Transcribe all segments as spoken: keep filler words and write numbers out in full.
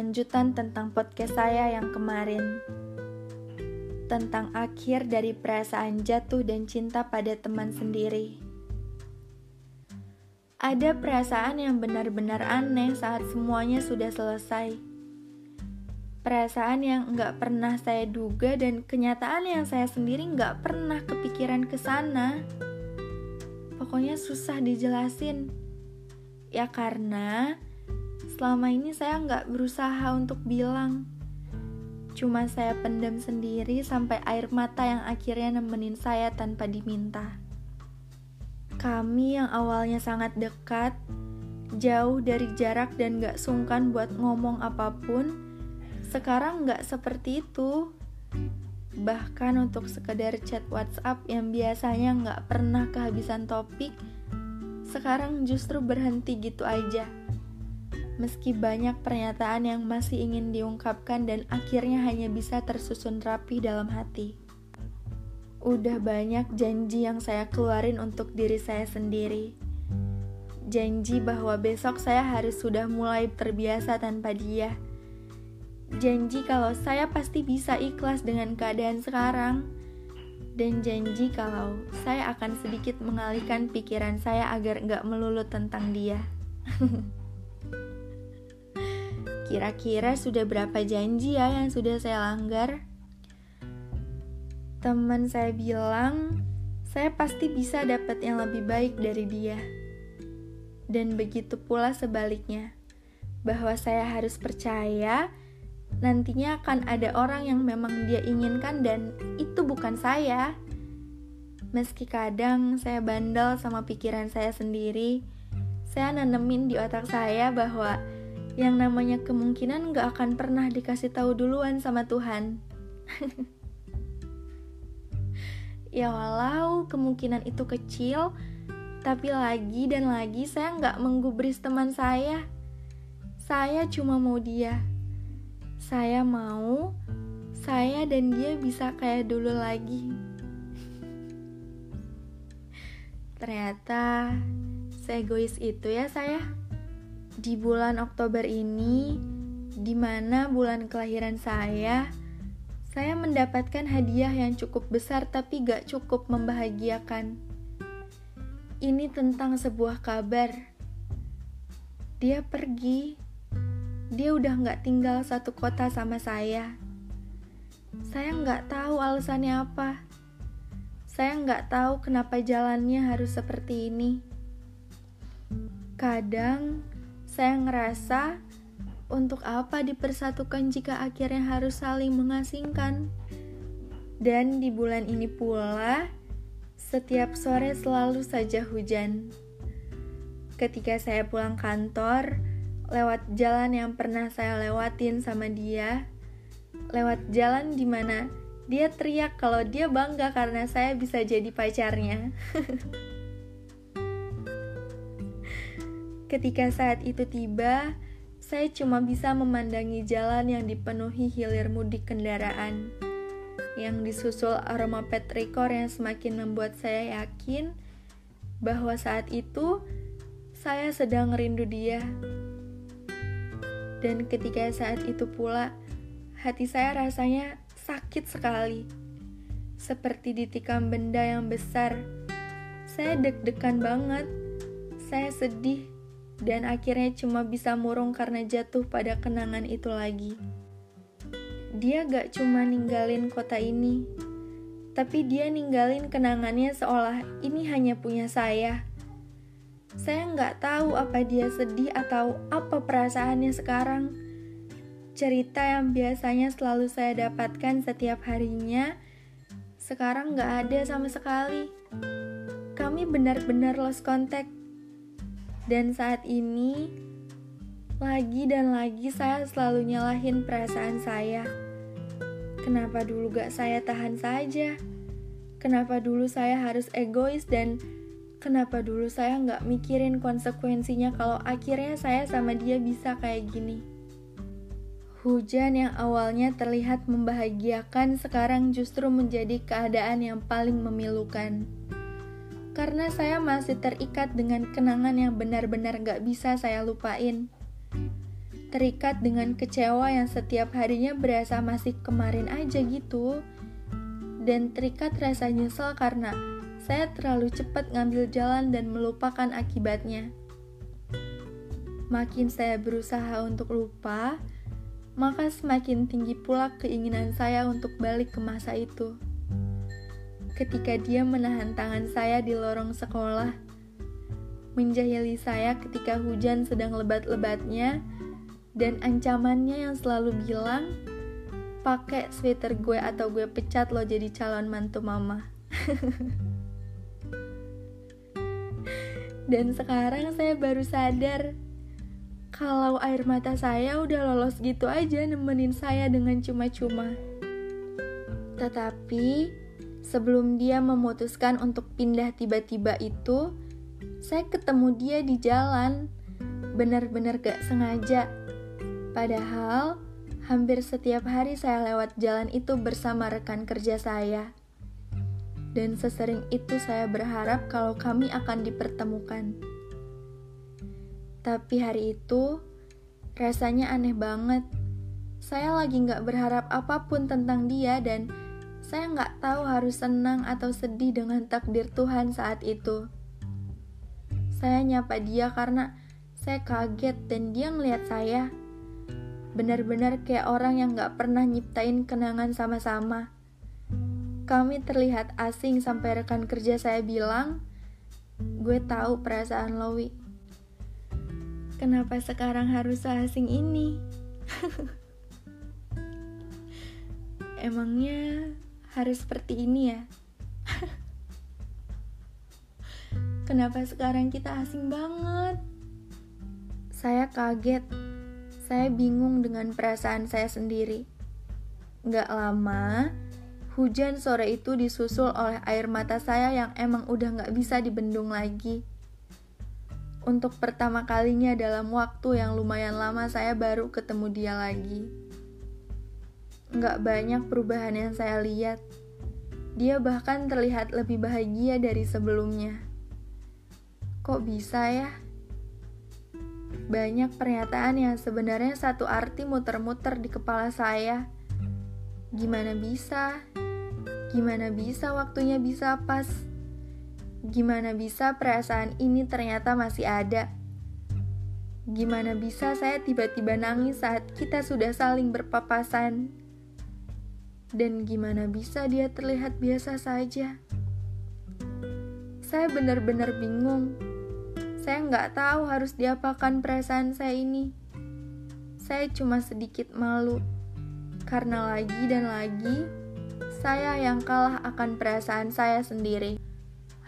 lanjutan tentang podcast saya yang kemarin, tentang akhir dari perasaan jatuh dan cinta pada teman sendiri. Ada perasaan yang benar-benar aneh saat semuanya sudah selesai. Perasaan yang nggak pernah saya duga dan kenyataan yang saya sendiri nggak pernah kepikiran kesana. Pokoknya susah dijelasin. Ya karena selama ini saya nggak berusaha untuk bilang. Cuma saya pendam sendiri sampai air mata yang akhirnya nemenin saya tanpa diminta. Kami yang awalnya sangat dekat, jauh dari jarak dan gak sungkan buat ngomong apapun, sekarang gak seperti itu. Bahkan untuk sekedar chat WhatsApp yang biasanya gak pernah kehabisan topik, sekarang justru berhenti gitu aja. Meski banyak pernyataan yang masih ingin diungkapkan dan akhirnya hanya bisa tersusun rapi dalam hati. Udah banyak janji yang saya keluarin untuk diri saya sendiri. Janji bahwa besok saya harus sudah mulai terbiasa tanpa dia. Janji kalau saya pasti bisa ikhlas dengan keadaan sekarang. Dan janji kalau saya akan sedikit mengalihkan pikiran saya agar gak melulu tentang dia. Kira-kira sudah berapa janji ya yang sudah saya langgar? Teman saya bilang, saya pasti bisa dapat yang lebih baik dari dia. Dan begitu pula sebaliknya, bahwa saya harus percaya nantinya akan ada orang yang memang dia inginkan dan itu bukan saya. Meski kadang saya bandel sama pikiran saya sendiri, saya nanemin di otak saya bahwa yang namanya kemungkinan gak akan pernah dikasih tahu duluan sama Tuhan. Ya walau kemungkinan itu kecil, tapi lagi dan lagi saya gak menggubris teman saya. Saya cuma mau dia. Saya mau, saya dan dia bisa kayak dulu lagi. Ternyata se-egois itu ya saya. Di bulan Oktober ini, di mana bulan kelahiran saya, saya mendapatkan hadiah yang cukup besar tapi gak cukup membahagiakan. Ini tentang sebuah kabar. Dia pergi. Dia udah gak tinggal satu kota sama saya. Saya gak tahu alasannya apa. Saya gak tahu kenapa jalannya harus seperti ini. Kadang saya ngerasa, untuk apa dipersatukan jika akhirnya harus saling mengasingkan? Dan di bulan ini pula, setiap sore selalu saja hujan. Ketika saya pulang kantor, lewat jalan yang pernah saya lewatin sama dia, lewat jalan di mana dia teriak kalau dia bangga karena saya bisa jadi pacarnya. Ketika saat itu tiba, saya cuma bisa memandangi jalan yang dipenuhi hilir mudik kendaraan, yang disusul aroma petrikor yang semakin membuat saya yakin bahwa saat itu saya sedang rindu dia. Dan ketika saat itu pula, hati saya rasanya sakit sekali. Seperti ditikam benda yang besar. Saya deg-degan banget. Saya sedih. Dan akhirnya cuma bisa murung karena jatuh pada kenangan itu lagi. Dia gak cuma ninggalin kota ini, tapi dia ninggalin kenangannya seolah ini hanya punya saya. Saya gak tahu apa dia sedih atau apa perasaannya sekarang. Cerita yang biasanya selalu saya dapatkan setiap harinya, sekarang gak ada sama sekali. Kami benar-benar lost contact. Dan saat ini, lagi dan lagi saya selalu nyalahin perasaan saya. Kenapa dulu gak saya tahan saja? Kenapa dulu saya harus egois dan kenapa dulu saya gak mikirin konsekuensinya kalau akhirnya saya sama dia bisa kayak gini? Hujan yang awalnya terlihat membahagiakan sekarang justru menjadi keadaan yang paling memilukan. Karena saya masih terikat dengan kenangan yang benar-benar gak bisa saya lupain. terikat dengan kecewa yang setiap harinya berasa masih kemarin aja gitu. Dan terikat rasa nyesel karena saya terlalu cepat ngambil jalan dan melupakan akibatnya. Makin saya berusaha untuk lupa, maka semakin tinggi pula keinginan saya untuk balik ke masa itu. Ketika dia menahan tangan saya di lorong sekolah, menjahili saya ketika hujan sedang lebat-lebatnya, dan ancamannya yang selalu bilang, "Pakai sweater gue atau gue pecat lo jadi calon mantu mama." Dan sekarang saya baru sadar kalau air mata saya udah lolos gitu aja nemenin saya dengan cuma-cuma. Tetapi sebelum dia memutuskan untuk pindah tiba-tiba itu, saya ketemu dia di jalan, benar-benar gak sengaja. Padahal hampir setiap hari saya lewat jalan itu bersama rekan kerja saya. Dan sesering itu saya berharap kalau kami akan dipertemukan. Tapi hari itu, rasanya aneh banget. Saya lagi gak berharap apapun tentang dia dan saya gak tahu harus senang atau sedih dengan takdir Tuhan saat itu. Saya nyapa dia karena saya kaget dan dia ngeliat saya. Benar-benar kayak orang yang gak pernah nyiptain kenangan sama-sama. Kami terlihat asing sampai rekan kerja saya bilang, "Gue tahu perasaan lo, Wi. Kenapa sekarang harus asing ini?" Emangnya harus seperti ini ya? Kenapa sekarang kita asing banget? Saya kaget. Saya bingung dengan perasaan saya sendiri. Gak lama, hujan sore itu disusul oleh air mata saya yang emang udah gak bisa dibendung lagi. Untuk pertama kalinya dalam waktu yang lumayan lama saya baru ketemu dia lagi. Gak banyak perubahan yang saya lihat. Dia bahkan terlihat lebih bahagia dari sebelumnya. Kok bisa ya? Banyak pernyataan yang sebenarnya satu arti muter-muter di kepala saya. Gimana bisa? Gimana bisa waktunya bisa pas? Gimana bisa perasaan ini ternyata masih ada? Gimana bisa saya tiba-tiba nangis saat kita sudah saling berpapasan? Dan gimana bisa dia terlihat biasa saja? Saya benar-benar bingung. Saya nggak tahu harus diapakan perasaan saya ini. Saya cuma sedikit malu. Karena lagi dan lagi, saya yang kalah akan perasaan saya sendiri.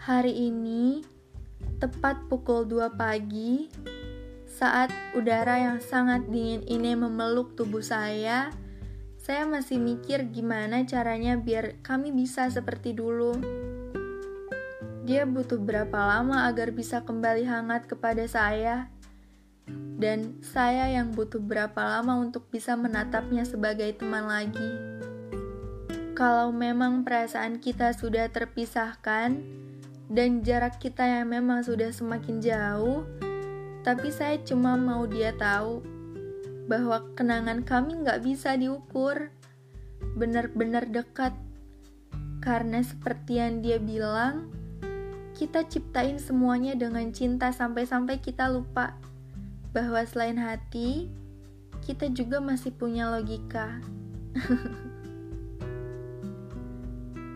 Hari ini, tepat pukul dua pagi, saat udara yang sangat dingin ini memeluk tubuh saya, saya masih mikir gimana caranya biar kami bisa seperti dulu. Dia butuh berapa lama agar bisa kembali hangat kepada saya? Dan saya yang butuh berapa lama untuk bisa menatapnya sebagai teman lagi. Kalau memang perasaan kita sudah terpisahkan dan jarak kita yang memang sudah semakin jauh, tapi saya cuma mau dia tahu bahwa kenangan kami gak bisa diukur, benar-benar dekat. Karena seperti yang dia bilang, kita ciptain semuanya dengan cinta sampai-sampai kita lupa bahwa selain hati, kita juga masih punya logika.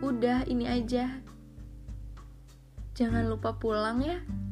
Udah, ini aja. Jangan lupa pulang ya.